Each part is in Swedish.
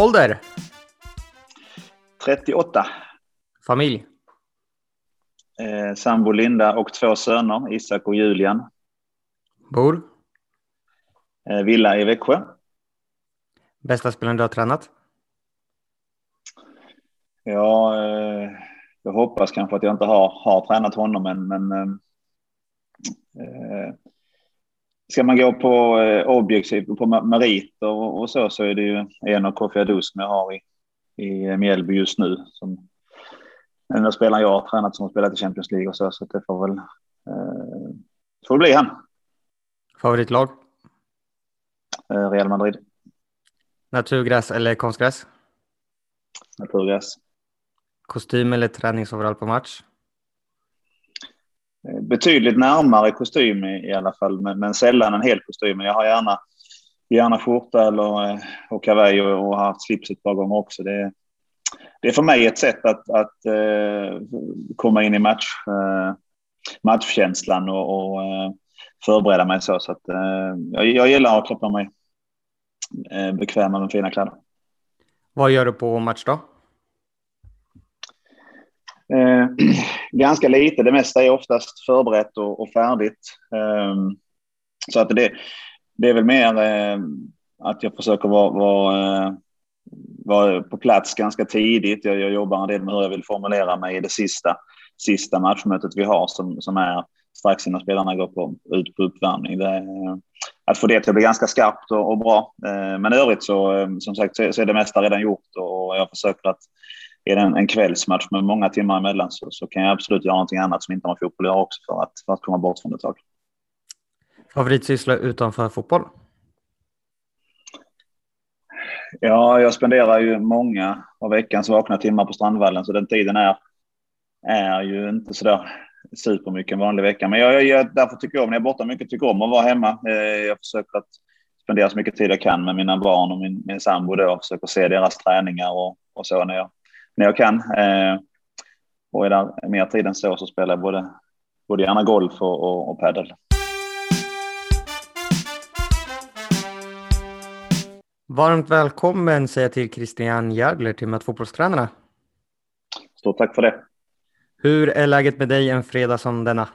Ålder? 38. Familj? Sambo Linda och 2 söner, Isak och Julian. Bor? Villa i Växjö. Bästa spelaren du har tränat? Ja, jag hoppas kanske att jag inte har tränat honom än, men ska man gå på objektivt, på merit och så är det ju en av Kofi Adu som jag har i Mjällby just nu, som den där spelaren jag har tränat som har spelat i Champions League och så det får väl får bli han. Favoritlag? Real Madrid. Naturgräs eller konstgräs? Naturgräs. Kostym eller träningsoverall på match? Betydligt närmare kostym i alla fall, men sällan en hel kostym. Jag har gärna skjorta och kavaj och haft slips ett par gånger också. Det är för mig ett sätt att komma in i matchkänslan och förbereda mig så att jag gillar att klappa mig bekväma med fina kläder. Vad gör du på match då? Ganska lite. Det mesta är oftast förberett och färdigt. Så att det är väl mer att jag försöker vara på plats ganska tidigt. Jag jobbar en del med hur jag vill formulera mig i det sista matchmötet vi har som är strax innan spelarna går ut på uppvärmning. Att få det till att bli ganska skarpt och bra. Men i övrigt så, som sagt, så är det mesta redan gjort och jag försöker att är det en kvällsmatch med många timmar emellan så kan jag absolut göra någonting annat som inte har fotboll jag också för att komma bort från det tag. Favoritsyssla utanför fotboll? Ja, jag spenderar ju många av veckans vakna timmar på Strandvallen så den tiden är ju inte sådär supermycket en vanlig vecka. Men jag därför tycker jag om när jag är borta mycket tycker om att vara hemma. Jag försöker att spendera så mycket tid jag kan med mina barn och min sambo då. Försöker se deras träningar och så när jag kan. Och är där mer tiden så spelar jag både gärna golf och paddel. Varmt välkommen säger jag till Christian Järgler till med fotbollstränarna. Stort tack för det. Hur är läget med dig en fredag som denna?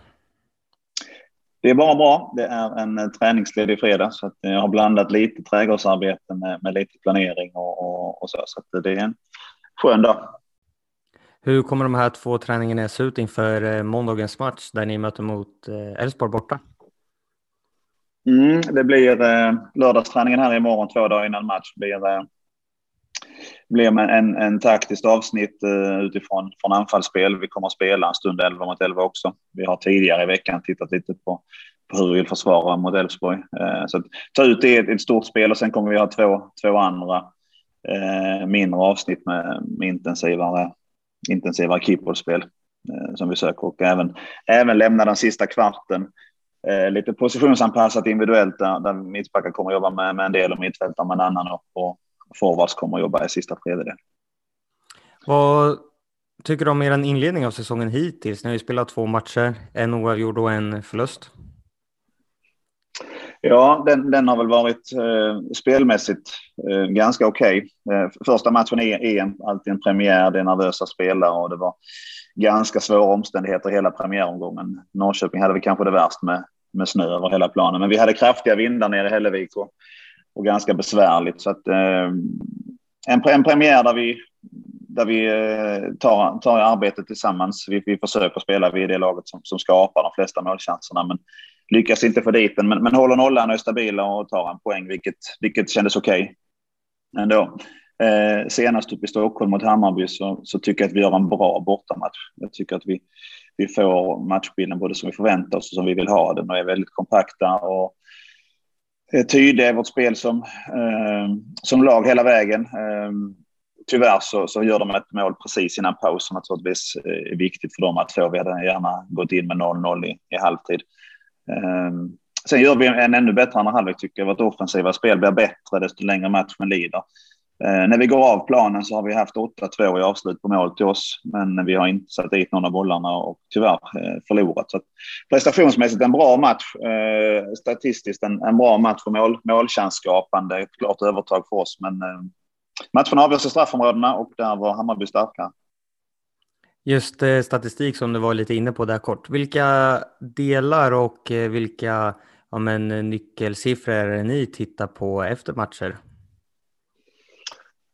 Det är bara bra. Det är en träningsledig fredag så att jag har blandat lite trädgårdsarbete med lite planering och så att det är en skön dag. Hur kommer de här 2 träningarna se ut inför måndagens match där ni möter mot Elfsborg borta? Det blir lördagsträningen här imorgon 2 dagar innan match blir en taktiskt avsnitt utifrån från anfallsspel. Vi kommer att spela en stund 11 mot 11 också. Vi har tidigare i veckan tittat lite på hur vi vill försvara mot Elfsborg. Så att ta ut det ett stort spel och sen kommer vi ha 2 andra mindre avsnitt med intensivare keeperspel som vi söker och även lämna den sista kvarten lite positionsanpassat individuellt där mittbackar kommer att jobba med en del och mittfältare med en annan och forwards kommer att jobba i sista tredjedel. Vad tycker du om er inledning av säsongen hittills? Ni har ju spelat 2 matcher, en oavgjord och en förlust. Ja, den har väl varit spelmässigt ganska okej. Första matchen är alltid en premiär, det är nervösa spelare och det var ganska svåra omständigheter hela premiäromgången. Norrköping hade vi kanske det värst med snö över hela planen, men vi hade kraftiga vindar nere i Hellevik och ganska besvärligt. Så att, en premiär där vi tar arbetet tillsammans. Vi försöker spela vid det laget som skapar de flesta målchanserna, men lyckas inte få dit den, men håller nollan och är stabila och tar en poäng, vilket kändes okej ändå. Senast upp i Stockholm mot Hammarby så tycker jag att vi gör en bra bortamatch. Jag tycker att vi får matchbilden både som vi förväntar oss och som vi vill ha den och är väldigt kompakta och tydliga i vårt spel som lag hela vägen. Tyvärr så gör de ett mål precis innan paus som naturligtvis är viktigt för dem att få. Vi hade gärna gått in med 0-0 i halvtid. Sen gör vi en ännu bättre andra halvlek tycker jag. Vårt offensiva spel blir bättre desto längre matchen lider. När vi går av planen så har vi haft 8-2 i avslut på mål till oss, men vi har inte satt dit någon av bollarna och tyvärr förlorat. Så att prestationsmässigt en bra match, statistiskt en bra match för målchansskapande, klart övertag för oss, men Matchen avgörs i straffområdena och där var Hammarby starka. Just statistik som du var lite inne på där kort. Vilka delar och vilka nyckelsiffror är ni tittar på efter matcher?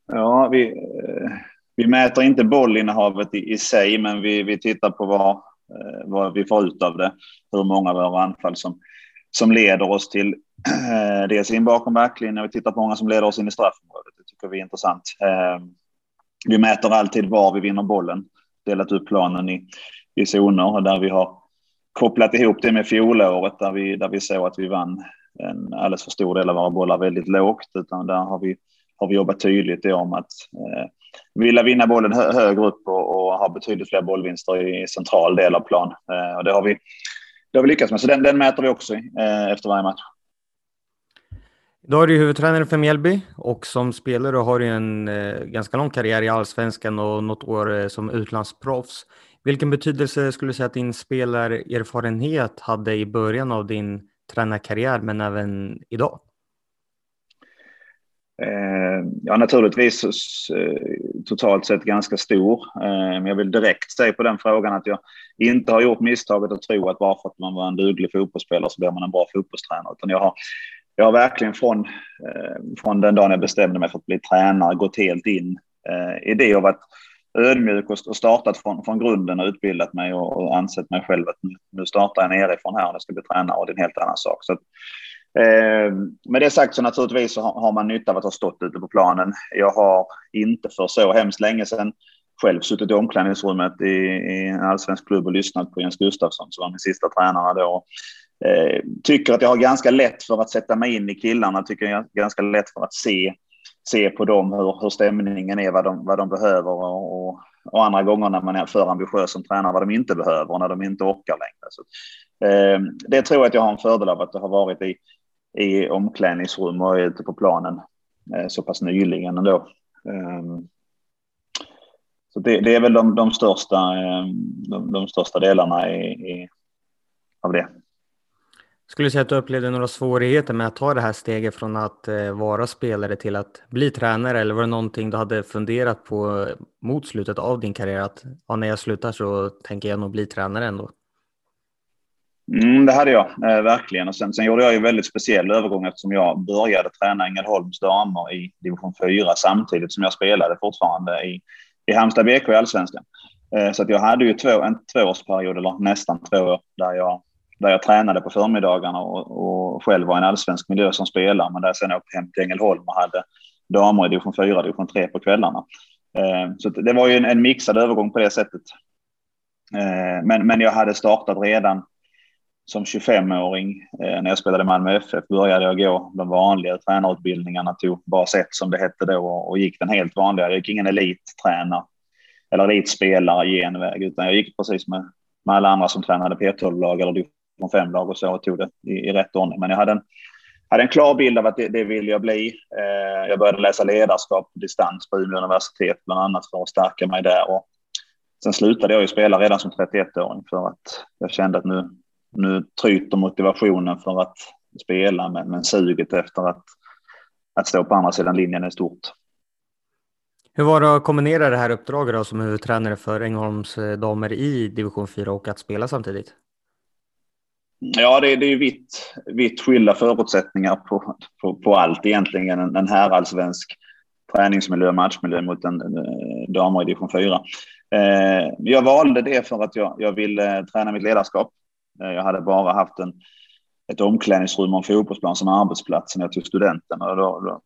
Ja, vi mäter inte bollinnehavet i sig, men vi tittar på vad vi får ut av det. Hur många av våra anfall som leder oss till dels in bakom backlinjen, och vi tittar på många som leder oss in i straffområdet. Det tycker vi är intressant. Vi mäter alltid var vi vinner bollen. Delat upp planen i zoner där vi har kopplat ihop det med fjolåret där vi såg att vi vann en alldeles för stor del av våra bollar väldigt lågt, utan där har vi jobbat tydligt om att vilja vinna bollen högre upp och ha betydligt fler bollvinster i central del av plan. Och det har vi lyckats med, så den mäter vi också efter varje match. Då är du huvudtränare för Mjällby och som spelare har du en ganska lång karriär i Allsvenskan och något år som utlandsproffs. Vilken betydelse skulle du säga att din spelarerfarenhet hade i början av din tränarkarriär, men även idag? Ja, naturligtvis totalt sett ganska stor. Men jag vill direkt säga på den frågan att jag inte har gjort misstaget att tro att bara för att man var en duglig fotbollsspelare så blir man en bra fotbollstränare. Utan jag har verkligen från den dagen jag bestämde mig för att bli tränare gått helt in i det och varit ödmjuk och startat från grunden och utbildat mig och ansett mig själv att nu startar jag nerifrån här och jag ska bli tränare, och det är en helt annan sak. Så att, med det sagt så naturligtvis så har man nytta av att ha stått ute på planen. Jag har inte för så hemskt länge sedan själv suttit i omklädningsrummet i en allsvensk klubb och lyssnat på Jens Gustafsson som var min sista tränare då. Tycker att jag har ganska lätt för att sätta mig in i killarna, tycker jag är ganska lätt för att se på dem hur stämningen är, vad de behöver och andra gånger när man är för ambitiös som tränare vad de inte behöver och när de inte orkar längre. Så, det tror jag att jag har en fördel av att det har varit i omklädningsrum och ute på planen så pass nyligen ändå. Så det är väl de största delarna av det. Skulle du säga att du upplevde några svårigheter med att ta det här steget från att vara spelare till att bli tränare, eller var det någonting du hade funderat på mot slutet av din karriär att när jag slutar så tänker jag nog bli tränare ändå? Det hade jag verkligen, och sen gjorde jag ju en väldigt speciell övergång eftersom jag började träna Ängelholms damer i division 4 samtidigt som jag spelade fortfarande i Halmstad BK i Allsvenskan. Så att jag hade ju en tvåårsperiod eller nästan 2 år där jag tränade på förmiddagarna och själv var i en allsvensk miljö som spelare, men där jag sen åkte hem till Ängelholm och hade damer i division 4 och division 3 på kvällarna. Så det var ju en mixad övergång på det sättet. Men jag hade startat redan som 25-åring när jag spelade i Malmö FF, började jag gå de vanliga tränarutbildningarna, tog basett som det hette då och gick den helt vanliga. Jag gick ingen elittränare eller elitspelare genväg, utan jag gick precis med alla andra som tränade P12-lag eller från 5 lag och så tog det i rätt ordning. Men jag hade en klar bild av att det ville jag bli. Jag började läsa ledarskap på distans på Umeå universitet bland annat för att stärka mig där. Och sen slutade jag ju spela redan som 31-åring för att jag kände att nu tryter motivationen för att spela, men suget efter att stå på andra sidan linjen är stort. Hur var det att kombinera det här uppdraget då, som huvudtränare för Ängelholms damer i division 4 och att spela samtidigt? Ja, det är ju vitt skilda förutsättningar på allt egentligen. En herrallsvensk träningsmiljö, matchmiljö mot en damer i division 4. Jag valde det för att jag ville träna mitt ledarskap. Jag hade bara haft ett omklädningsrum och en fotbollsplan som arbetsplats när jag tog studenten. Och då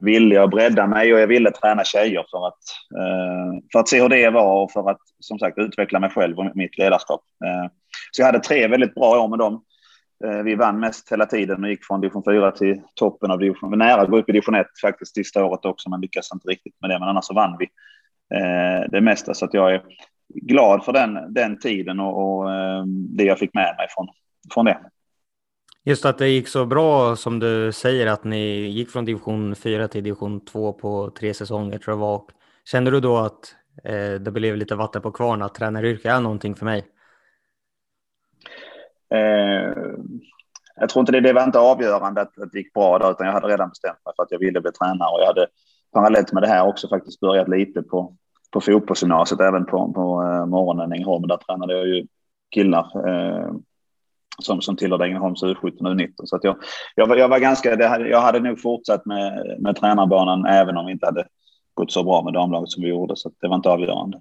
ville jag bredda mig och jag ville träna tjejer för att se hur det var och för att som sagt utveckla mig själv och mitt ledarskap. Så jag hade 3 väldigt bra år med dem. Vi vann mest hela tiden och gick från division 4 till toppen av division. Vi nära gå upp i division 1 faktiskt sista året också, men lyckades inte riktigt med det. Men annars så vann vi det mesta. Så att jag är glad för den tiden och det jag fick med mig från det. Just att det gick så bra som du säger, att ni gick från division 4 till division 2 på 3 säsonger tror jag var. Kände du då att det blev lite vatten på kvarn, att tränaryrket är någonting för mig? Jag tror inte det var inte avgörande att det gick bra där, utan jag hade redan bestämt mig för att jag ville bli tränare och jag hade parallellt med det här också faktiskt börjat lite på fotbollsgymnasiet, även på morgonen i Ängelholm. Där tränade jag ju killar som tillhörde Ängelholms U17 och U19. Så att jag var ganska, jag hade nog fortsatt med tränarbanan även om vi inte hade gått så bra med damlaget som vi gjorde, så att det var inte avgörande.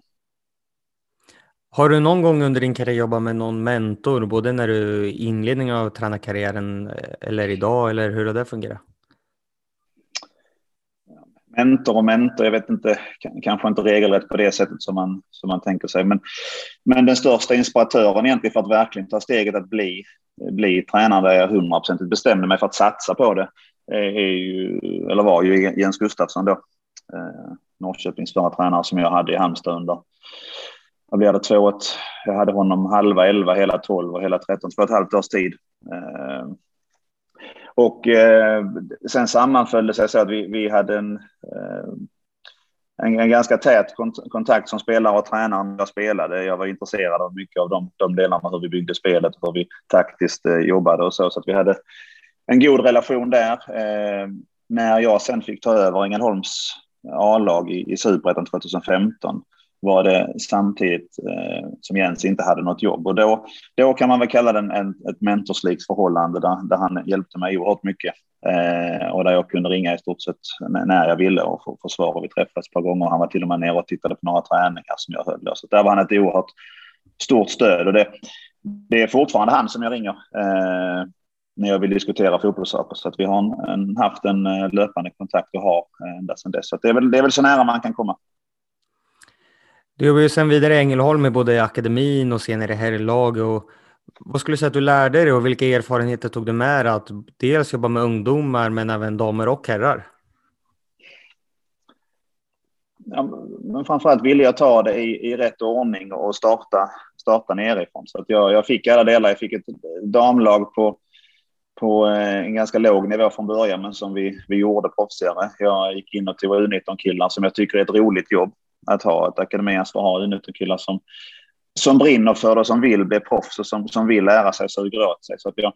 Har du någon gång under din karriär jobbat med någon mentor, både när du inledningen av tränarkarriären eller idag, eller hur har det fungerat? Mentor, jag vet inte, kanske inte regelrätt på det sättet som man tänker sig, men den största inspiratören egentligen för att verkligen ta steget att bli tränare, där jag 100% bestämde mig för att satsa på det, var ju Jens Gustafsson då, Norrköpings förra tränare som jag hade i Halmstad under. Jag blev det 2-1. Jag hade honom halva 11, hela 12 och hela 13, 2,5 års tid. Och sen sammanföljde sig så att vi hade en ganska tät kontakt som spelare och tränare när jag spelade. Jag var intresserad av mycket av de delarna, hur vi byggde spelet och hur vi taktiskt jobbade och så. Så att vi hade en god relation där. När jag sen fick ta över Ängelholms A-lag i Superettan 2015 var det samtidigt som Jens inte hade något jobb. Och då kan man väl kalla det ett mentorslikt förhållande där han hjälpte mig oerhört mycket. Och där jag kunde ringa i stort sett när jag ville och få svar. Och vi träffades ett par gånger. Han var till och med nere och tittade på några träningar som jag höll. Så där var han ett oerhört stort stöd. Och det är fortfarande han som jag ringer när jag vill diskutera fotbollssaker. Så att vi har haft en löpande kontakt och har ända sedan dess. Så att det är väl så nära man kan komma. Du jobbar ju sen vidare i Ängelholm med både akademin och senare herrlag. Vad skulle du säga att du lärde dig och vilka erfarenheter tog du med att dels jobba med ungdomar men även damer och herrar? Ja, men framförallt ville jag ta det i rätt ordning och starta nerifrån. Så att jag fick alla delar. Jag fick ett damlag på en ganska låg nivå från början, men som vi gjorde proffsigare. Jag gick in och tog U19-killar som jag tycker är ett roligt jobb. Att ha ett akademiansvar, ha U19-killar som brinner för det och som vill bli proffs och som vill lära sig och suger åt sig. Så att jag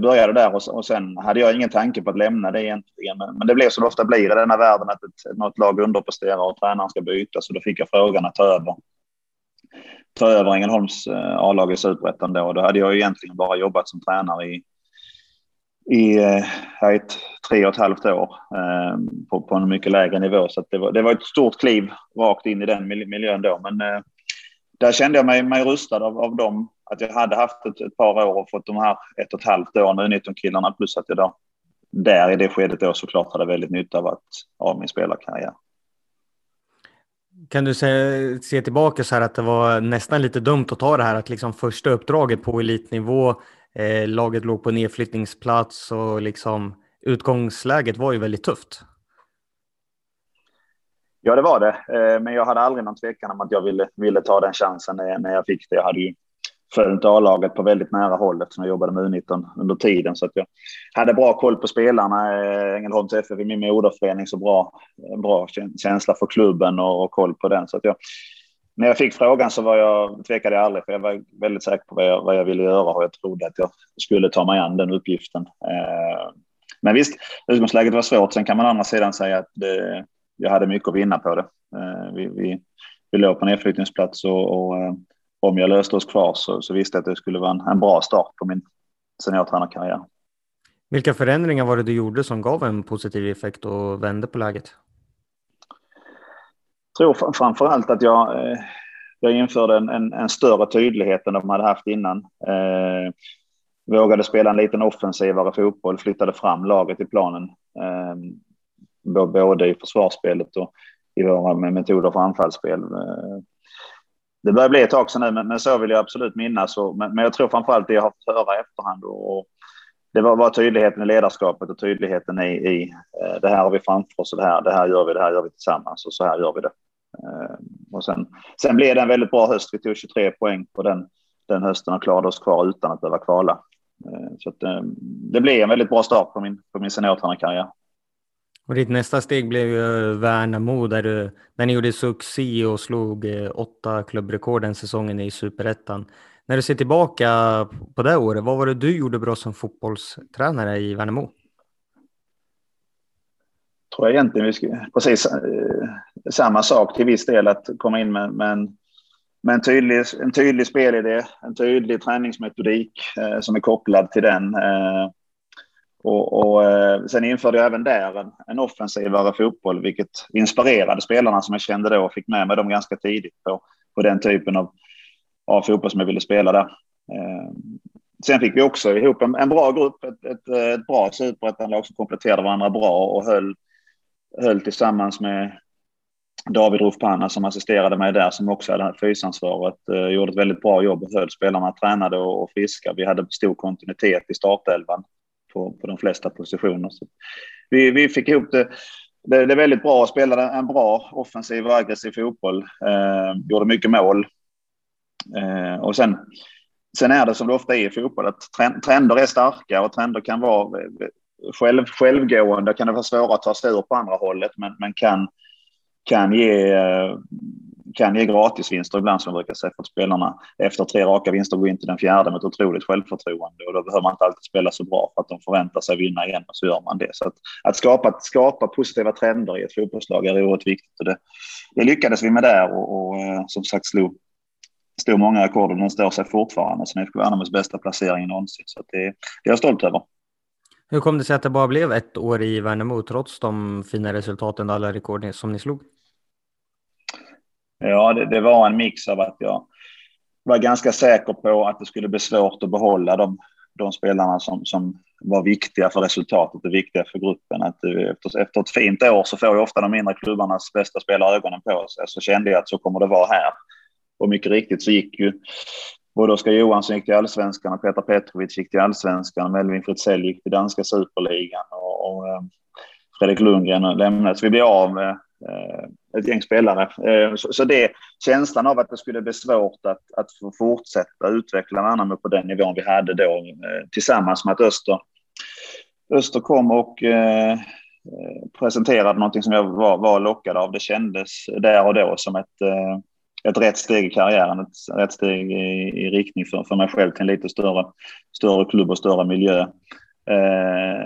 började där och sen hade jag ingen tanke på att lämna det egentligen. Men det blev som det ofta blir i den här världen att något lag underpresterar och tränaren ska byta. Så då fick jag frågan att ta över Ängelholms A-lag i Superettan då. Då hade jag ju egentligen bara jobbat som tränare i 3,5 år på en mycket lägre nivå, så att det var ett stort kliv rakt in i den miljön då, men där kände jag mig rustad av dem, att jag hade haft ett par år och fått de här 1,5 år med 19-killarna, plus att jag då där i det skedet då såklart hade väldigt nytta av min spelarkarriär. Kan du se tillbaka så här att det var nästan lite dumt att ta det här, att liksom första uppdraget på elitnivå, laget låg på nedflyttningsplats och liksom utgångsläget var ju väldigt tufft. Ja, det var det. Men jag hade aldrig någon tvekan om att jag ville ta den chansen när jag fick det. Jag hade ju följt A-laget på väldigt nära håll eftersom jag jobbade med U19 under tiden. Så att jag hade bra koll på spelarna. Ängelholms FF i min moderförening, så bra känsla för klubben och koll på den. Så att när jag fick frågan så tvekade jag aldrig, för jag var väldigt säker på vad jag ville göra och jag trodde att jag skulle ta mig an den uppgiften. Men visst, utgångsläget var svårt. Sen kan man å andra sidan säga att jag hade mycket att vinna på det. Vi låg på en nedflyttningsplats och om jag löste oss kvar så visste jag att det skulle vara en bra start på min seniortränarkarriär. Vilka förändringar var det du gjorde som gav en positiv effekt och vände på läget? Jag tror framförallt att jag införde en större tydlighet än de hade haft innan. Vågade spela en liten offensivare fotboll, flyttade fram laget i planen. Både i försvarsspelet och i våra metoder för anfallsspel. Det börjar bli ett tag sedan nu, men så vill jag absolut minnas. Men jag tror framförallt det jag har fått höra efterhand. Och det var tydligheten i ledarskapet och tydligheten i det här har vi framför oss och det här gör vi tillsammans och så här gör vi det. Och sen blev det en väldigt bra höst. Vi tog 23 poäng på den hösten och klarade oss kvar utan att behöva kvala. Så att, det blev en väldigt bra start på min seniortränarkarriär. Och ditt nästa steg blev ju Värnamo där ni gjorde succé och slog 8 klubbrekord den säsongen i Superettan. När du ser tillbaka på det året, vad var det du gjorde bra som fotbollstränare i Värnamo? tror jag egentligen vi skulle, precis samma sak till viss del, att komma in med en tydlig spelidé, en tydlig träningsmetodik som är kopplad till den. Sen införde jag även där en offensivare fotboll, vilket inspirerade spelarna som jag kände då och fick med mig dem ganska tidigt på den typen av fotboll som jag ville spela där. Sen fick vi också ihop en bra grupp, ett bra superettanlag som kompletterade varandra bra och höll tillsammans med David Rofpanne som assisterade mig där, som också hade fysansvaret, gjorde ett väldigt bra jobb och höll spelarna tränade och friska. Vi hade stor kontinuitet i startelvan på de flesta positioner. Så vi fick ihop det väldigt bra och spelade en bra offensiv och aggressiv fotboll. Gjorde mycket mål. Och sen är det som det ofta är i fotboll att trender är starka och trender kan vara självgående. Kan det vara svårt att ta sig ur på andra hållet, men kan ge gratisvinster ibland, som man brukar säga, för spelarna efter 3 raka vinster går in till den fjärde med ett otroligt självförtroende, och då behöver man inte alltid spela så bra för att de förväntar sig vinna igen, och så gör man det. Så att skapa positiva trender i ett fotbollslag är oerhört viktigt, och det lyckades vi med där, och som sagt slog många rekord, och de står sig fortfarande som FK Värnamos bästa placering någonsin, så att det är jag stolt över. Hur kom det sig att det bara blev ett år i Värnamo trots de fina resultaten och alla rekord som ni slog? Ja, det var en mix av att jag var ganska säker på att det skulle bli svårt att behålla de spelarna som var viktiga för resultatet och viktiga för gruppen. Att efter ett fint år så får ju ofta de mindre klubbarnas bästa spelare ögonen på sig. Så kände jag att så kommer det vara här. Och mycket riktigt så gick ju både Oskar Johan som gick till Allsvenskan och Petar Petrovic gick till Allsvenskan. Melvin Fritzell gick till danska superligan och Fredrik Lundgren lämnade. Så vi blev av med ett gäng spelare. Så det känslan av att det skulle bli svårt att fortsätta utveckla Värnamo på den nivån vi hade då, tillsammans med att Öster kom och presenterade någonting som jag var lockad av. Det kändes där och då som ett rätt steg i karriären, ett rätt steg i riktning för mig själv till en lite större klubb och större miljö.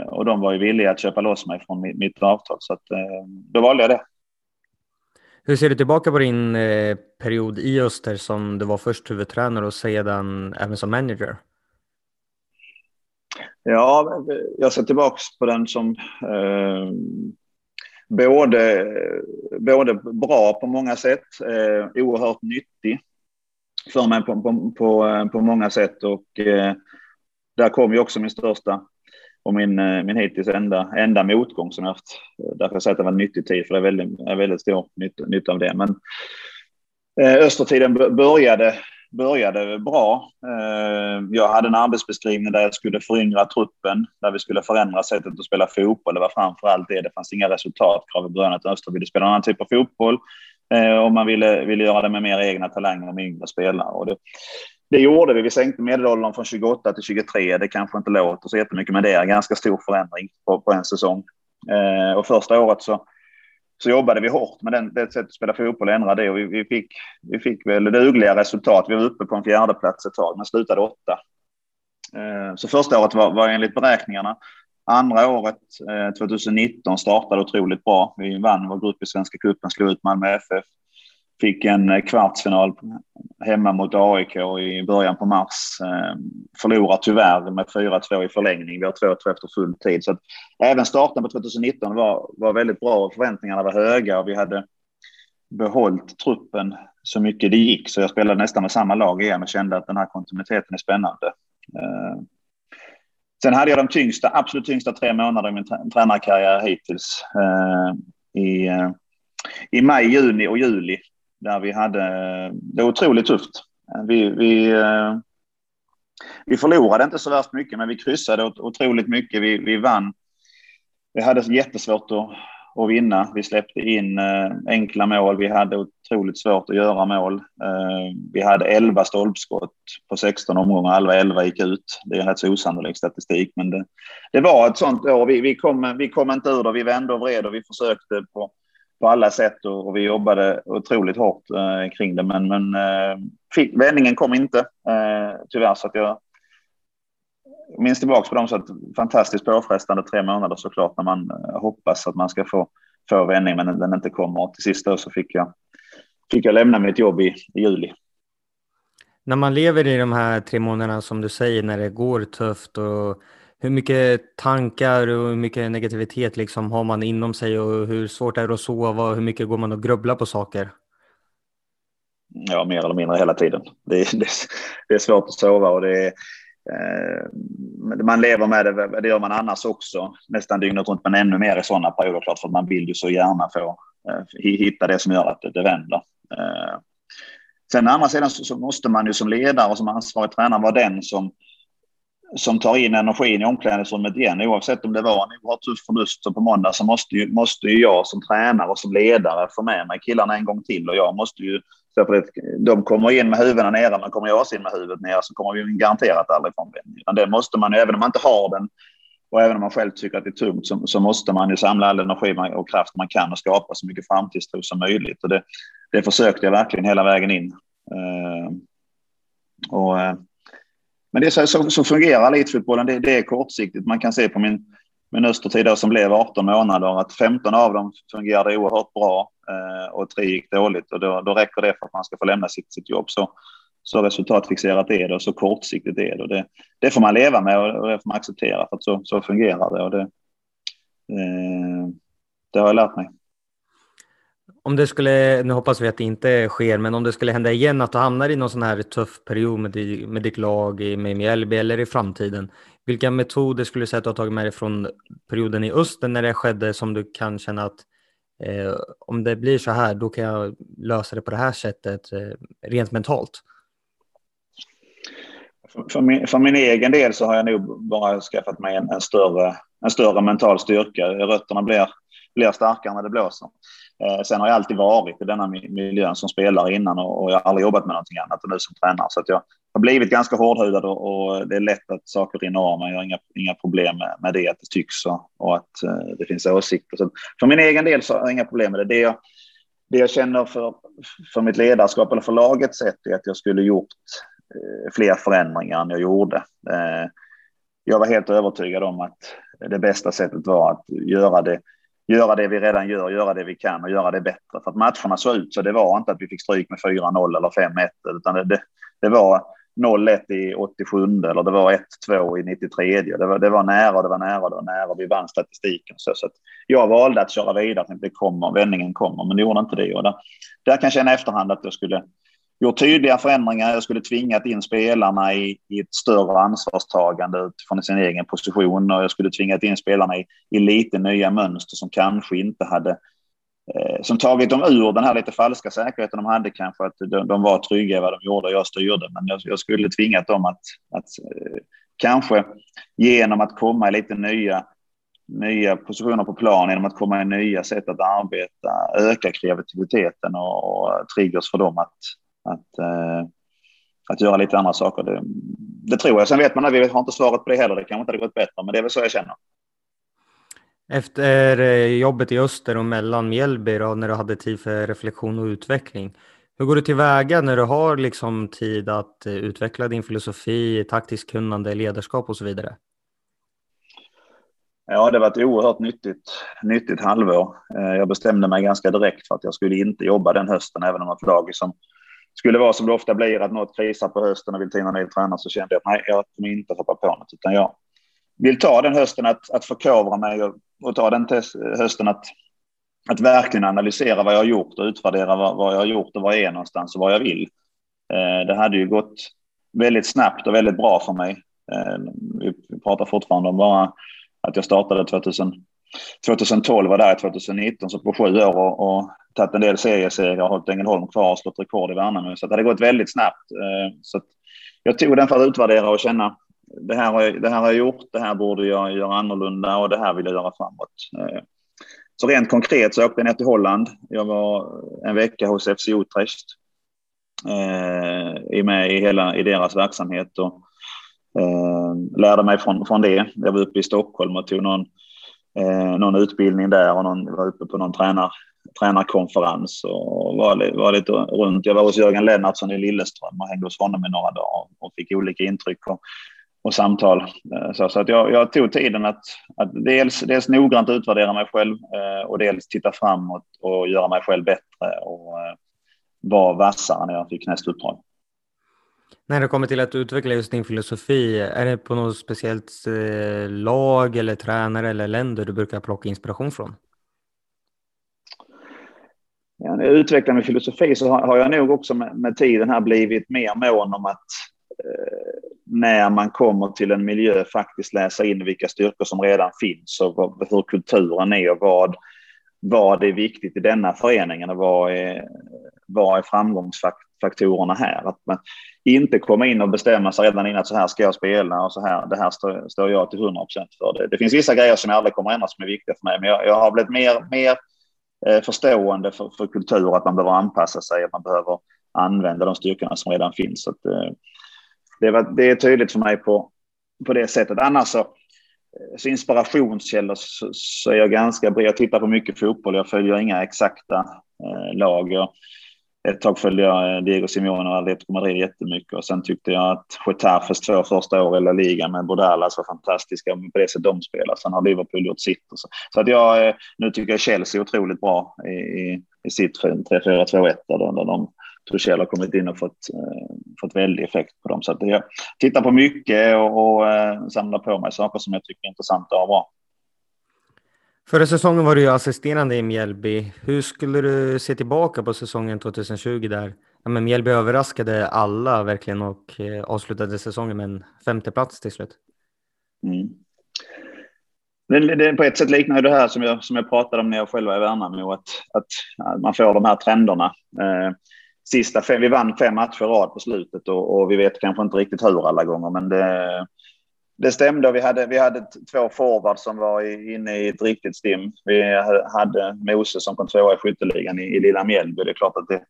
Och de var ju villiga att köpa loss mig från mitt avtal, så att, då valde jag det. Hur ser du tillbaka på din period i Öster, som du var först huvudtränare och sedan även som manager? Ja, jag ser tillbaka på den som både bra på många sätt, oerhört nyttig för mig på många sätt, och där kom ju också min största och min hittills enda motgång som jag haft. Därför har jag sagt att det var en nyttig tid, för det är väldigt stor nytta av det. Men Östertiden började bra. Jag hade en arbetsbeskrivning där jag skulle föryngra truppen, där vi skulle förändra sättet att spela fotboll. Det var framförallt det. Det fanns inga resultatkrav i början, att Öster ville spela en annan typ av fotboll, och man ville göra det med mer egna talanger och med yngre spelare. Och det gjorde vi. Vi sänkte medelåldern från 28 till 23. Det kanske inte låter så jättemycket, men det är en ganska stor förändring på en säsong. Och första året så jobbade vi hårt med det sättet att spela fotboll och ändra det. Och vi fick väl dugliga resultat. Vi var uppe på en 4:e plats ett tag, men slutade 8. Så första året var enligt beräkningarna. Andra året, 2019, startade otroligt bra. Vi vann vår grupp i Svenska Kuppen, slog ut Malmö FF. Fick en kvartsfinal hemma mot AIK i början på mars. Förlorar tyvärr med 4-2 i förlängning. Vi har 2-2 efter full tid. Så att även starten på 2019 var väldigt bra, och förväntningarna var höga. Och vi hade behållit truppen så mycket det gick. Så jag spelade nästan med samma lag igen och kände att den här kontinuiteten är spännande. Sen hade jag de absolut tyngsta 3 månader i min tränarkarriär hittills. I maj, juni och juli. Där vi hade det otroligt tufft. Vi förlorade inte så värst mycket, men vi kryssade otroligt mycket. Vi vann. Vi hade jättesvårt att vinna. Vi släppte in enkla mål. Vi hade otroligt svårt att göra mål. Vi hade 11 stolpskott på 16 omgångar. Alla 11 gick ut. Det är rätt så osannolik statistik, men det var ett sånt år. Vi kom inte ur det. Vi vände och vred och vi försökte på alla sätt, och vi jobbade otroligt hårt kring det, men vändningen kom inte tyvärr, så att jag minns tillbaka på dem, så att fantastiskt påfrestande 3 månader såklart, när man hoppas att man ska få vändning men den inte kommer. Och till sist så fick jag lämna mitt jobb i juli. När man lever i de här 3 månaderna som du säger, när det går tufft, och hur mycket tankar och hur mycket negativitet liksom har man inom sig, och hur svårt är det att sova och hur mycket går man och grubblar på saker? Ja, mer eller mindre hela tiden. Det är svårt att sova, och det är man lever med det. Det gör man annars också nästan dygnet runt, men ännu mer i sådana perioder klart, för att man vill ju så gärna få hitta det som gör att det vänder. Sen å andra sidan så måste man ju som ledare och som ansvarig tränare vara den som tar in energin i omklädningsrummet igen, oavsett om det var en oerhört tuff förlust som på måndag, så måste ju jag som tränare och som ledare få med mig killarna en gång till, och jag måste ju, för de kommer in med huvudena nere, men kommer jag in med huvudet nere så kommer vi garanterat aldrig från vändning. Det måste man ju, även om man inte har den och även om man själv tycker att det är tungt, så måste man ju samla all energi och kraft man kan och skapa så mycket framtidstro som möjligt, och det försökte jag verkligen hela vägen in. Men det är så fungerar elitfotbollen. Det är kortsiktigt. Man kan se på min östertid som blev 18 månader att 15 av dem fungerade oerhört bra och 3 gick dåligt, och då räcker det för att man ska få lämna sitt jobb. Så resultatfixerat är det, och så kortsiktigt är det, och det får man leva med, och det får man acceptera, för att så fungerar det, och det har jag lärt mig. Om det skulle, nu hoppas vi att det inte sker, men om det skulle hända igen att du hamnar i någon sån här tuff period med ditt lag, med Mjällby eller i framtiden, vilka metoder skulle du säga att du har tagit med dig från perioden i Öster när det skedde, som du kan känna att om det blir så här, då kan jag lösa det på det här sättet rent mentalt? För min egen del så har jag nog bara skaffat mig en större mental styrka. Rötterna blir starkare när det blåser. Sen har jag alltid varit i denna miljön som spelare innan, och jag har aldrig jobbat med någonting annat än nu som tränare. Så att jag har blivit ganska hårdhudad, och det är lätt att saker rinner av mig. Jag har inga problem med det, att det tycks och att det finns åsikter. Så för min egen del så har jag inga problem med det. Det jag känner för mitt ledarskap eller för lagets sätt är att jag skulle gjort fler förändringar än jag gjorde. Jag var helt övertygad om att det bästa sättet var att göra det vi redan gör, göra det vi kan och göra det bättre. För att matcherna såg ut så, det var inte att vi fick stryk med 4-0 eller 5-1, utan det var 0-1 i 87 eller det var 1-2 i 93. Det var nära. Vi vann statistiken. Så att jag valde att köra vidare, att vändningen kommer, men det gjorde inte det. Och där kan jag känna efterhand att jag skulle gjort tydliga förändringar. Jag skulle tvingat in spelarna i ett större ansvarstagande utifrån sin egen position, och jag skulle tvingat in spelarna i lite nya mönster som kanske inte hade som tagit dem ur den här lite falska säkerheten de hade, kanske att de var trygga i vad de gjorde och jag styrde, men jag skulle tvingat dem att kanske genom att komma i lite nya positioner på plan, genom att komma i nya sätt att arbeta, öka kreativiteten och triggers för dem att göra lite andra saker. Det tror jag. Sen vet man att vi har inte svaret på det heller. Det kanske inte hade gått bättre, men det är väl så jag känner. Efter jobbet i Öster och mellan Mjällby, när du hade tid för reflektion och utveckling, hur går du tillväga när du har liksom tid att utveckla din filosofi, taktisk kunnande, ledarskap och så vidare? Ja, det var ett oerhört nyttigt halvår. Jag bestämde mig ganska direkt för att jag skulle inte jobba den hösten, även om ett lag som skulle vara som det ofta blir, att något krisar på hösten och vill ta in en ny tränare, så kände jag att nej, jag kommer inte hoppa på något, utan jag vill ta den hösten att förkovra mig och ta den hösten att verkligen analysera vad jag har gjort och utvärdera vad jag har gjort och vad jag är någonstans och vad jag vill. Det hade ju gått väldigt snabbt och väldigt bra för mig. Vi pratar fortfarande om bara att jag startade 2012, var där 2019, så på 7 år och tagit en del serieserier, har hållit Ängelholm kvar och slått rekord i Värnamo, så det hade gått väldigt snabbt. Så att jag tog den för att utvärdera och känna det här har jag gjort, det här borde jag göra annorlunda och det här vill jag göra framåt. Så rent konkret så åkte jag ner till Holland. Jag var en vecka hos FC Utrecht, är med i deras verksamhet och lärde mig från det. Jag var uppe i Stockholm och tog någon utbildning där och var uppe på någon tränarkonferens och var lite runt. Jag var hos Jörgen Lennartsson i Lilleström och hängde hos honom i några dagar och fick olika intryck. Och och samtal. Så att jag tog tiden att dels noggrant utvärdera mig själv och dels titta framåt och göra mig själv bättre och vara vassare när jag fick nästa uppdrag. När det kommer till att utveckla just din filosofi, är det på något speciellt lag eller tränare eller länder du brukar plocka inspiration från? Ja, när jag utvecklar min filosofi så har jag nog också med tiden här blivit mer mån om att när man kommer till en miljö faktiskt läsa in vilka styrkor som redan finns och hur kulturen är och vad är viktigt i denna föreningen och vad är framgångsfaktorerna här. Att man inte komma in och bestämma sig redan innan att så här ska jag spela och så här, det här står jag till 100% för. Det finns vissa grejer som jag aldrig kommer ändra som är viktiga för mig, men jag har blivit mer förstående för kultur, att man behöver anpassa sig, att man behöver använda de styrkorna som redan finns. Så att, det är tydligt för mig på det sättet. Annars så inspirationskällor så är jag ganska bred. Jag tittar på mycket fotboll. Jag följer inga exakta lag. Ett tag följde jag Diego Simeone och Atletico Madrid jättemycket. Och sen tyckte jag att Getafes 2 första år i La Liga med Bordalas var fantastiska. Men på det sättet de spelar. Sen har Liverpool gjort sitt. Och så att nu tycker jag Chelsea är otroligt bra i sitt 3-4-2-1. Där de Torshäll har kommit in och fått väldigt effekt på dem. Så att jag tittar på mycket och samlar på mig saker som jag tycker är intressanta och bra. Förra säsongen var du ju assisterande i Mjällby. Hur skulle du se tillbaka på säsongen 2020 där? Ja, men Mjällby överraskade alla verkligen och avslutade säsongen med en 5:e plats till slut. Mm. Det på ett sätt liknar det här som jag pratade om när jag själv var i Värnamo. Att man får de här trenderna. Vi vann 5 matcher i rad på slutet och vi vet kanske inte riktigt hur alla gånger, men det stämde. Vi hade 2 forward som var inne i ett riktigt stim. Vi hade Moses som kom 2:a i skytteligan i lilla Mjällby. Det är klart att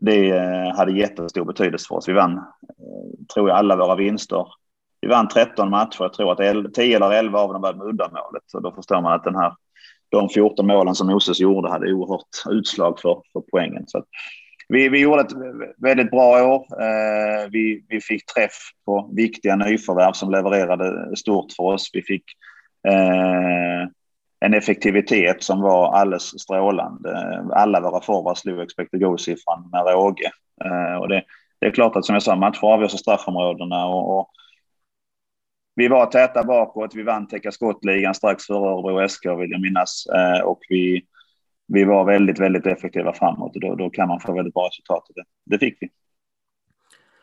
det hade jättestor betydelse för oss. Vi vann, tror jag, alla våra vinster. Vi vann 13 matcher. Jag tror att 10 eller 11 av dem var med uddamålet. Så då förstår man att de 14 målen som Moses gjorde hade oerhört utslag för poängen. Så att Vi gjorde ett väldigt bra år. Vi fick träff på viktiga nyförvärv som levererade stort för oss. Vi fick en effektivitet som var alldeles strålande. Alla våra forwards slog expected goal-siffran med råge. Och det är klart att, som jag sa, matcher avgörs av straffområdena. Och vi var täta bakåt. Vi vann täcka skottligan strax före Örebro SK, vill jag minnas. Och vi var väldigt, väldigt effektiva framåt och då kan man få väldigt bra resultat. Det fick vi.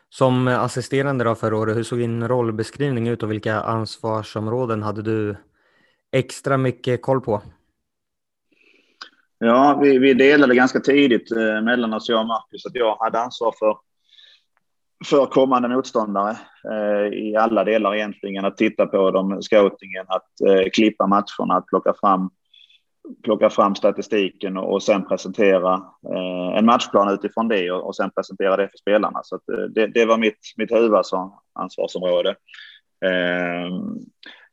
Som assisterande då förra året, hur såg din rollbeskrivning ut och vilka ansvarsområden hade du extra mycket koll på? Ja, vi delade ganska tidigt mellan oss, jag och Marcus, att jag hade ansvar för kommande motståndare i alla delar egentligen. Att titta på dem, scoutingen, att klippa matcherna, att plocka fram statistiken och sen presentera en matchplan utifrån det och sen presentera det för spelarna. Så att det var mitt huvudansvarsområde.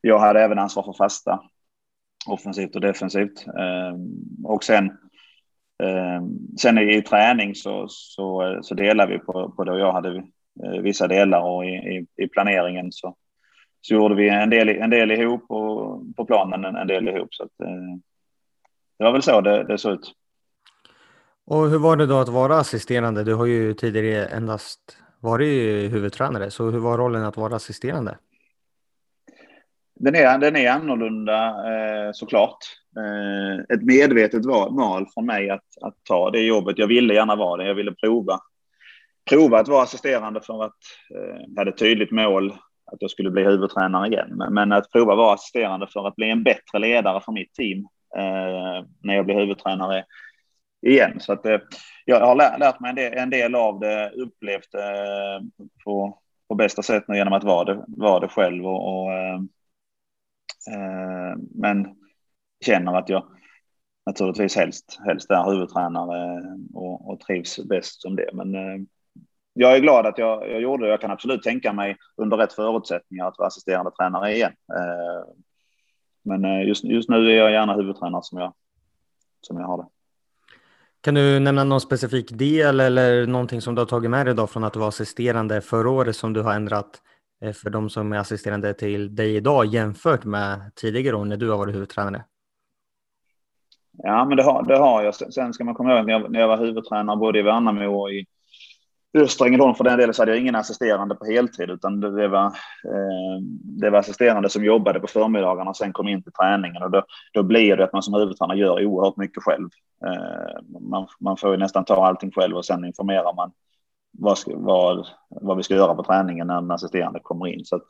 Jag hade även ansvar för fasta, offensivt och defensivt. Och sen i träning så delar vi på det, och jag hade vissa delar, och i planeringen så gjorde vi en del ihop, och på planen en del ihop. Så att det var väl så det såg ut. Och hur var det då att vara assisterande? Du har ju tidigare endast varit huvudtränare, så hur var rollen att vara assisterande? Den är annorlunda såklart. Ett medvetet val från mig att ta det jobbet. Jag ville gärna vara det. Jag ville prova att vara assisterande för att jag hade ett tydligt mål att jag skulle bli huvudtränare igen. Men att prova att vara assisterande för att bli en bättre ledare för mitt team när jag blir huvudtränare igen. Så att jag har lärt mig en del av det, upplevt på bästa sätt nu genom att vara det själv, och men känner att jag naturligtvis helst är huvudtränare och trivs bäst som det. Men jag är glad att jag gjorde det. Jag kan absolut tänka mig under rätt förutsättningar att vara assisterande tränare igen. Men just nu är jag gärna huvudtränare som jag har det. Kan du nämna någon specifik del eller någonting som du har tagit med dig då från att du var assisterande förra året som du har ändrat för de som är assisterande till dig idag jämfört med tidigare år när du har varit huvudtränare? Ja, men det har jag. Sen ska man komma ihåg när jag var huvudtränare både i Värnamo och i Öster, Ingelholm för den delen, så hade jag ingen assisterande på heltid, utan det var assisterande som jobbade på förmiddagarna och sen kom in till träningen, och då blir det att man som huvudtränare gör oerhört mycket själv. Man får ju nästan ta allting själv, och sen informerar man vad vi ska göra på träningen när den assisterande kommer in. Så att,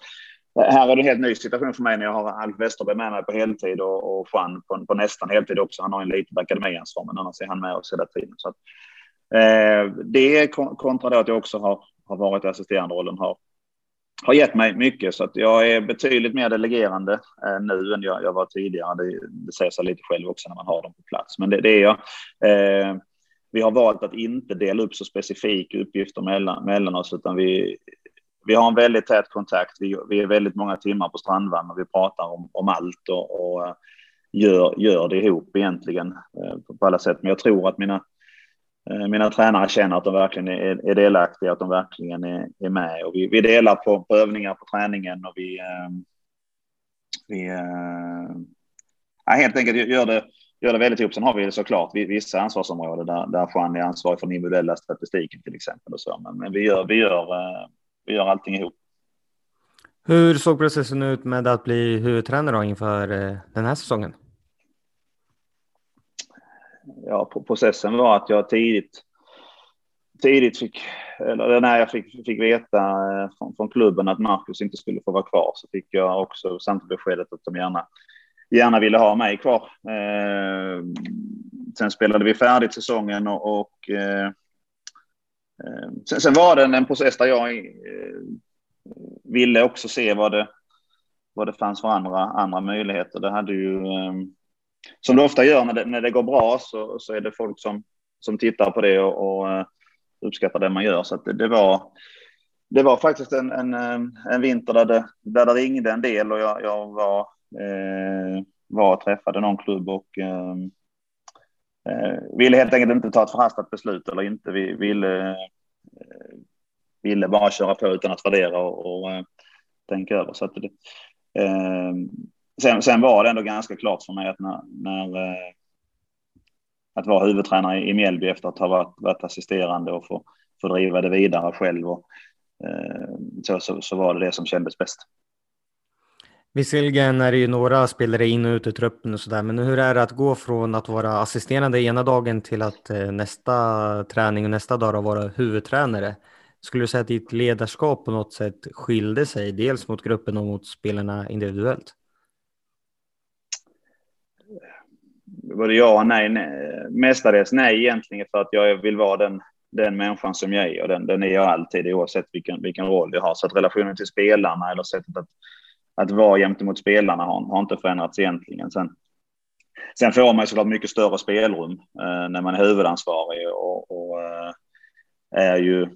här är det en helt ny situation för mig när jag har Alf Westerberg med mig på heltid och Juan på nästan heltid också. Han har en liten akademiansvar, men annars är han med oss hela tiden. Så att, det kontra det att jag också har varit i assisterande-rollen har gett mig mycket, så att jag är betydligt mer delegerande nu än jag var tidigare. Det säger sig lite själv också när man har dem på plats, men det är jag. Vi har valt att inte dela upp så specifika uppgifter mellan oss, utan vi har en väldigt tät kontakt. Vi är väldigt många timmar på Strandvallen och vi pratar om allt och gör det ihop egentligen på alla sätt. Men jag tror att mina tränare känner att de verkligen är delaktiga, att de verkligen är med. Och vi delar på övningar på träningen, och vi helt enkelt gör det väldigt ihop. Sen har vi det såklart vissa ansvarsområden där Juan är ansvarig för den individuella statistiken till exempel. Och så. Men vi gör allting ihop. Hur såg processen ut med att bli huvudtränare inför den här säsongen? Ja, processen var att jag tidigt fick veta från klubben att Marcus inte skulle få vara kvar, så fick jag också samtidigt beskedet att de gärna ville ha mig kvar. Sen spelade vi färdigt säsongen och sen var det en process där jag ville också se vad det fanns för andra möjligheter. Det hade ju... Som det ofta gör när det går bra så är det folk som tittar på det och uppskattar det man gör. Så att det var faktiskt en vinter där det ringde en del, och jag var och träffade någon klubb och ville helt enkelt inte ta ett förhastat beslut, eller inte. Vi ville bara köra på utan att värdera och tänka över. Så att Sen var det ändå ganska klart för mig att att vara huvudtränare i Mjällby efter att ha varit assisterande och få driva det vidare själv, och så var det som kändes bäst. Visserligen är det ju några spelare in och ut i truppen och sådär, men hur är det att gå från att vara assisterande ena dagen till att nästa träning och nästa dag att vara huvudtränare? Skulle du säga att ditt ledarskap på något sätt skilde sig dels mot gruppen och mot spelarna individuellt? Både ja och nej. Mestadels nej egentligen, för att jag vill vara den människan som jag är, och den är jag alltid oavsett vilken roll jag har. Så att relationen till spelarna eller sättet att vara gentemot spelarna har inte förändrats egentligen. Sen får man såklart mycket större spelrum när man är huvudansvarig och är ju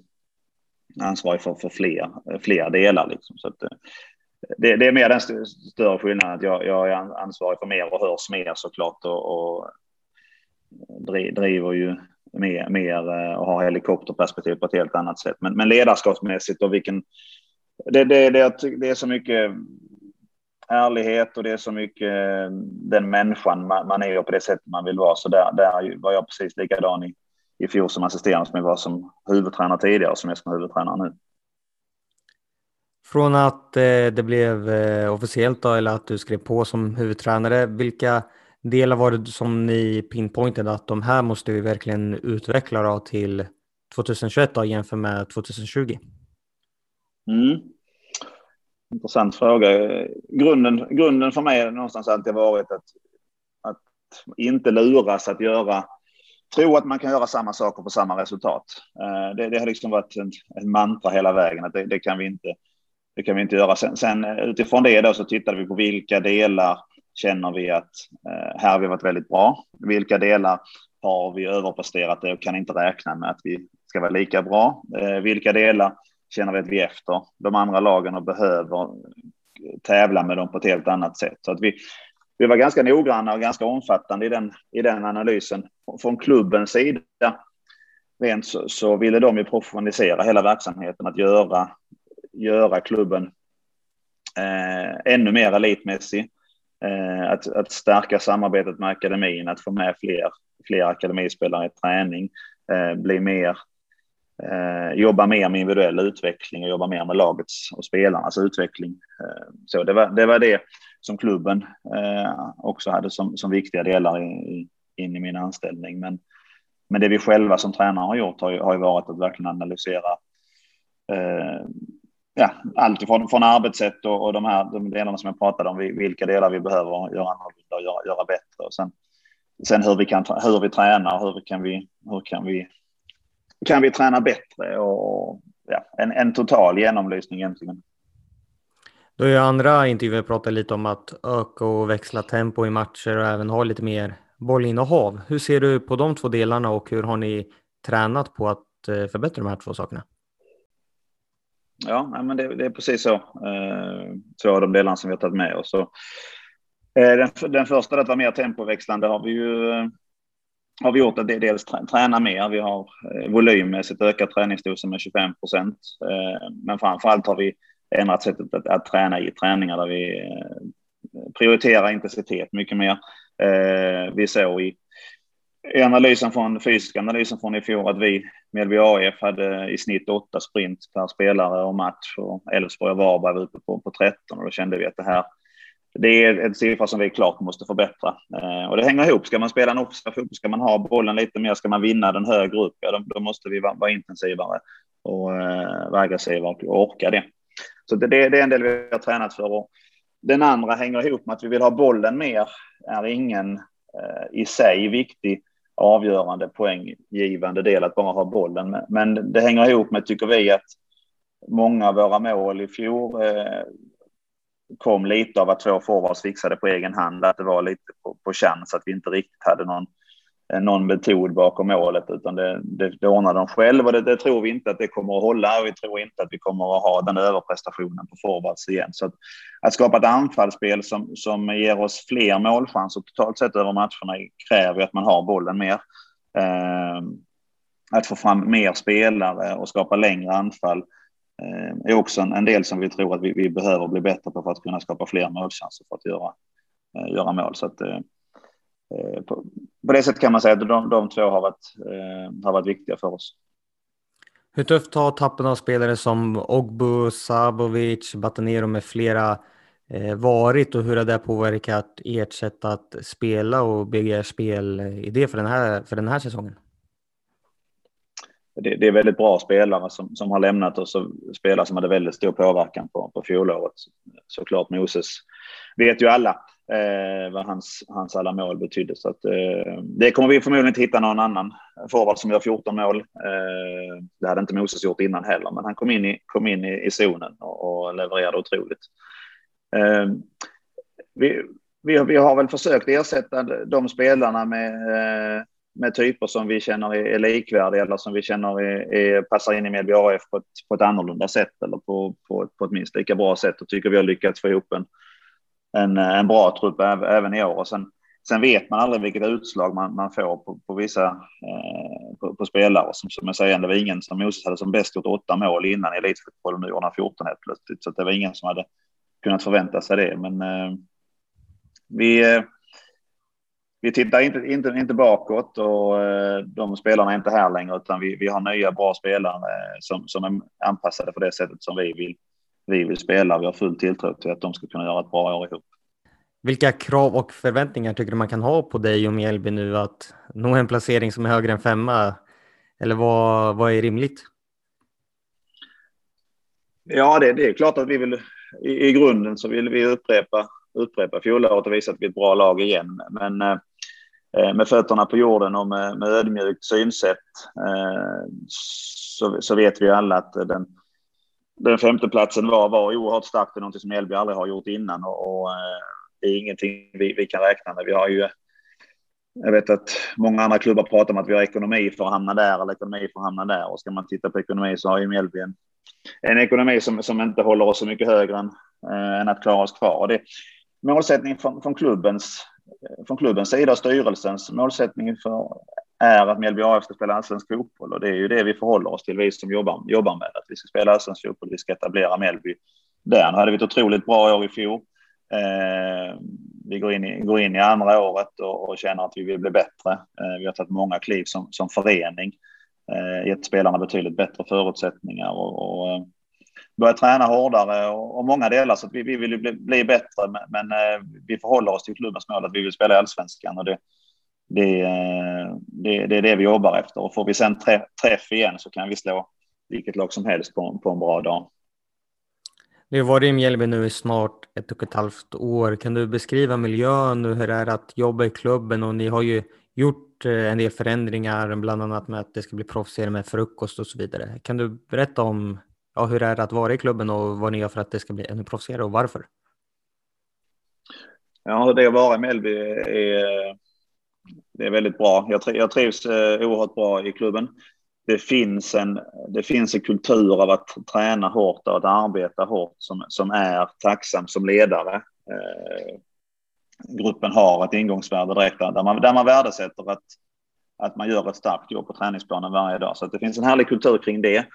ansvarig för fler delar liksom. Så att det är mer den större skillnaden att jag är ansvarig för mer och hörs mer såklart, och driver ju mer och har helikopterperspektiv på ett helt annat sätt. Men ledarskapsmässigt och vilken... Det är så mycket ärlighet, och det är så mycket den människan man är, och på det sättet man vill vara. Så där var jag precis likadan i fjol som assisterande som jag var som huvudtränare tidigare och som jag är som huvudtränare nu. Från att det blev officiellt då, eller att du skrev på som huvudtränare, vilka delar var det som ni pinpointade att de här måste vi verkligen utveckla då till 2021 då, jämfört med 2020? Intressant fråga. Grunden för mig är någonstans alltid varit att inte luras att tro att man kan göra samma saker på samma resultat. Det har liksom varit en mantra hela vägen, att det kan vi inte. Det kan vi inte göra. Sen utifrån det då så tittade vi på vilka delar känner vi att här har vi varit väldigt bra. Vilka delar har vi överpresterat och kan inte räkna med att vi ska vara lika bra. Vilka delar känner vi att vi efter de andra lagen och behöver tävla med dem på ett helt annat sätt. Så att vi var ganska noggranna och ganska omfattande i den analysen. Från klubbens sida rent så ville de ju professionalisera hela verksamheten, att göra klubben ännu mer elitmässig, att stärka samarbetet med akademin, att få med fler akademispelare i träning, bli mer, jobba mer med individuell utveckling och jobba mer med lagets och spelarnas utveckling. Så det var det som klubben också hade som viktiga delar in i min anställning. Men det vi själva som tränare har gjort har ju varit att verkligen analysera allt från arbetssätt och de delarna som jag pratade om, vilka delar vi behöver göra annorlunda och göra bättre, och sen hur vi tränar och hur kan vi träna bättre, och en total genomlysning egentligen. Då är ju andra intervjuer pratat lite om att öka och växla tempo i matcher och även ha lite mer bollinnehav. Hur ser du på de två delarna och hur har ni tränat på att förbättra de här två sakerna? Ja, men det är precis så. Två av de delarna som vi har tagit med oss. Den första, det var mer tempoväxlande, har vi gjort att dels träna mer. Vi har volymmässigt ökat träningsdosen med 25%. Men framförallt har vi ändrat sättet att träna i träningar, där vi prioriterar intensitet mycket mer. Vi såg i analysen från fysiska analysen från i fjol att vi Mjällby AIF hade i snitt 8 sprint per spelare och match, och Elfsborg och Varberg var ute på 13, och då kände vi att det är en siffra som vi klart måste förbättra. Och det hänger ihop. Ska man spela en offensiv fotboll, ska man ha bollen lite mer, ska man vinna den högre upp, då måste vi vara intensivare och aggressivare och orka det. Så det är en del vi har tränat för. Och den andra hänger ihop med att vi vill ha bollen mer. Är ingen i sig viktig, avgörande, poänggivande del att bara ha bollen. Men det hänger ihop med, tycker vi, att många av våra mål i fjol kom lite av att två forwards fixade på egen hand. Att det var lite på chans, att vi inte riktigt hade någon metod bakom målet, utan det ordnar de själv, och det tror vi inte att det kommer att hålla, och vi tror inte att vi kommer att ha den överprestationen på forwards igen. Så att skapa ett anfallsspel som ger oss fler målchanser totalt sett över matcherna kräver att man har bollen mer. Att få fram mer spelare och skapa längre anfall är också en del som vi tror att vi behöver bli bättre på, för att kunna skapa fler målchanser, för att göra mål. Så att på det sättet kan man säga att de två har varit viktiga för oss. Hur tufft har tappen av spelare som Ogbu, Sabovic, Batanero med flera varit, och hur har det påverkat ert sätt att spela och bygga spelidé för den här säsongen? Det är väldigt bra spelare som har lämnat oss, och spelare som hade väldigt stor påverkan på fjolåret. Såklart Moses vet ju alla vad hans alla mål betydde. Så att, det kommer vi förmodligen inte hitta någon annan forward som gör 14 mål. Det hade inte Moses gjort innan heller, men han kom in i zonen och levererade otroligt. Vi har väl försökt ersätta de spelarna med typer som vi känner är likvärdiga, eller som vi känner passar in i Mjällby AIF på ett annorlunda sätt, eller på ett minst lika bra sätt, och tycker vi har lyckats få ihop en bra trupp även i år. Och sen vet man aldrig vilket utslag man får på vissa på spelare. Som jag säger, det var ingen som Moses hade som bäst gjort 8 mål innan i elitfotboll, och nu gjorde han 14 helt plötsligt. Så det var ingen som hade kunnat förvänta sig det. Men vi tittar inte bakåt, och de spelarna är inte här längre, utan vi har nya bra spelare som är anpassade för det sättet som vi vill spela. Vi har full tilltro till att de ska kunna göra ett bra år ihop. Vilka krav och förväntningar tycker du man kan ha på dig och Mjällby nu, att nå en placering som är högre än 5:a? Eller vad är rimligt? Ja, det är klart att vi vill i grunden så vill vi upprepa fjolåret och visa att vi är ett bra lag igen. Men med fötterna på jorden och med ödmjukt synsätt så vet vi alla att den femteplatsen var oerhört starkt, och något som Mjällby aldrig har gjort innan, och det är ingenting vi kan räkna med. Vi har ju, jag vet att många andra klubbar pratar om att vi har ekonomi för att hamna där, eller ekonomi för att hamna där, och ska man titta på ekonomi så har ju Mjällby en ekonomi som inte håller oss så mycket högre än att klara oss kvar. Och det målsättningen från klubbens sida, styrelsens målsättning är att Mjällby AF ska spela allsvensk fotboll, och det är ju det vi förhåller oss till, vi som jobbar med att vi ska spela allsvensk fotboll, vi ska etablera Mjällby Där hade vi ett otroligt bra år i fjol. Vi går in i andra året och känner att vi vill bli bättre. Vi har tagit många kliv som förening. Gett spelarna betydligt bättre förutsättningar och börjat träna hårdare och många delar. Så att vi vill bli bättre, men vi förhåller oss till klubbens mål att vi vill spela i Allsvenskan. Och det är det vi jobbar efter. Och får vi sen träff igen så kan vi slå vilket lag som helst på en bra dag. Du har varit i Mjällby nu i snart 1,5 år. Kan du beskriva miljön och hur det är att jobba i klubben? Och ni har ju gjort en del förändringar, bland annat med att det ska bli proffsigare med frukost och så vidare. Kan du berätta om hur det är att vara i klubben och vad ni gör för att det ska bli ännu proffsigare och varför? Ja, det att vara i Mjällby är väldigt bra. Jag trivs oerhört bra i klubben. Det finns en kultur av att träna hårt och att arbeta hårt som är tacksam som ledare. Gruppen har ett ingångsvärde direkt där man värdesätter att man gör ett starkt jobb på träningsplanen varje dag. Så att det finns en härlig kultur kring det.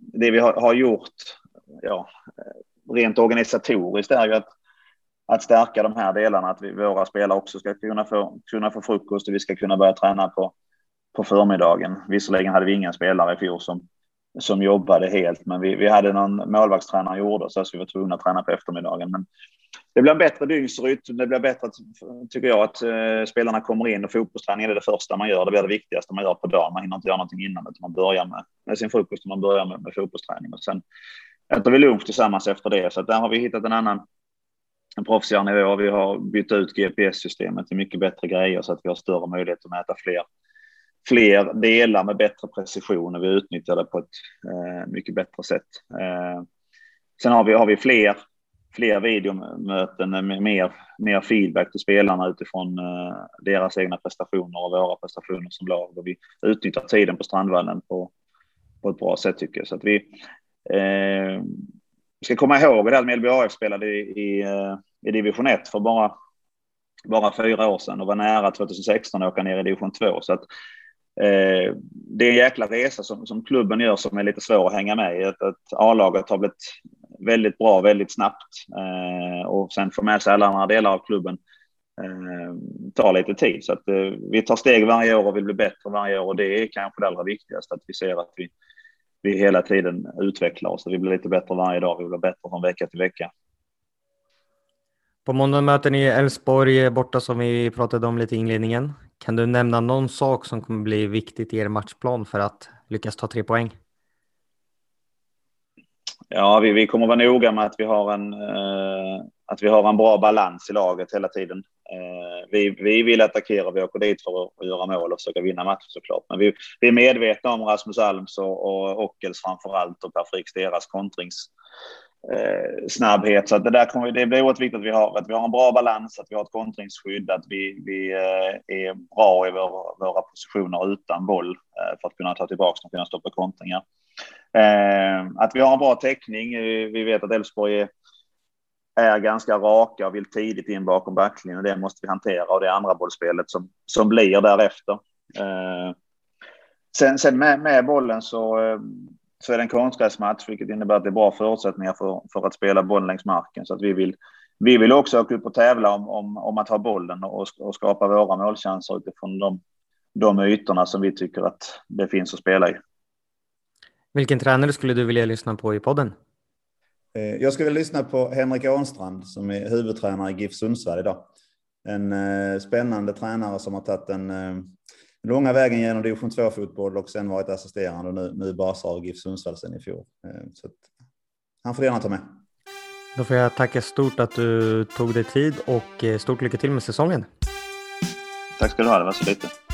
Det vi har gjort rent organisatoriskt är ju att stärka de här delarna. Att våra spelare också ska kunna få frukost och vi ska kunna börja träna på förmiddagen. Visserligen hade vi ingen spelare i fjol som jobbade helt, men vi hade någon målvaktstränare gjorde så att vi var tvungna att träna på eftermiddagen. Men det blir en bättre dygnsrytm, det blir bättre, tycker jag, att spelarna kommer in och fotbollsträningen är det första man gör. Det blir det viktigaste man gör på dagen. Man hinner inte göra någonting innan, utan man börjar med sin frukost och man börjar med fotbollsträning. Och sen äter vi lunch tillsammans efter det. Så att där har vi hittat en proffsigare nivå. Vi har bytt ut GPS-systemet till mycket bättre grejer så att vi har större möjlighet att mäta fler delar med bättre precision och vi utnyttjar det på ett mycket bättre sätt. Sen har vi fler videomöten med mer feedback till spelarna utifrån deras egna prestationer och våra prestationer som lag. Och vi utnyttjar tiden på Strandvallen på ett bra sätt, tycker jag. Så att vi ska komma ihåg att Mjällby AF spelade i division 1 för bara 4 år sedan och var nära 2016 att åka ner i division 2. Så att det är en jäkla resa som klubben gör som är lite svår att hänga med i. Att A-laget har blivit väldigt bra väldigt snabbt och sen får med sig alla andra delar av klubben tar lite tid. Så att vi tar steg varje år och vill bli bättre varje år, och det är kanske det allra viktigaste, att vi ser att vi hela tiden utvecklar oss och vi blir lite bättre varje dag, vi blir bättre från vecka till vecka. På måndag möter ni Elfsborg borta som vi pratade om lite i inledningen. Kan du nämna någon sak som kommer bli viktigt i er matchplan för att lyckas ta 3 poäng? Ja, vi kommer vara noga med att vi har en bra balans i laget hela tiden. Vi vill attackera, vi åker dit för att göra mål och försöka vinna matchen såklart. Men vi är medvetna om Rasmus Alms och Ockels framförallt och Per Friks deras kontrings. Snabbhet, så att det blir oerhört viktigt att vi har en bra balans, att vi har ett kontringsskydd, att vi är bra i våra positioner utan boll för att kunna ta tillbaka och kunna stoppa kontringar, att vi har en bra täckning. Vi vet att Elfsborg är ganska raka och vill tidigt in bakom backlinjen, och det måste vi hantera, och det andra bollspelet som blir därefter. Sen med bollen så är det en konstgräsmatch, vilket innebär att det är bra förutsättningar för att spela boll längs marken. Så att vi vill också åka upp och tävla om att ha bollen och skapa våra målchanser utifrån de ytorna som vi tycker att det finns att spela i. Vilken tränare skulle du vilja lyssna på i podden? Jag skulle vilja lyssna på Henrik Ånstrand som är huvudtränare i GIF Sundsvall idag. En spännande tränare som har tagit långa vägen genom division 2-fotboll och sen varit assisterande och nu basar av GIF Sundsvall sen i fjol. Så att han får gärna ta med. Då får jag tacka stort att du tog dig tid och stort lycka till med säsongen. Tack ska du ha, det var så lite.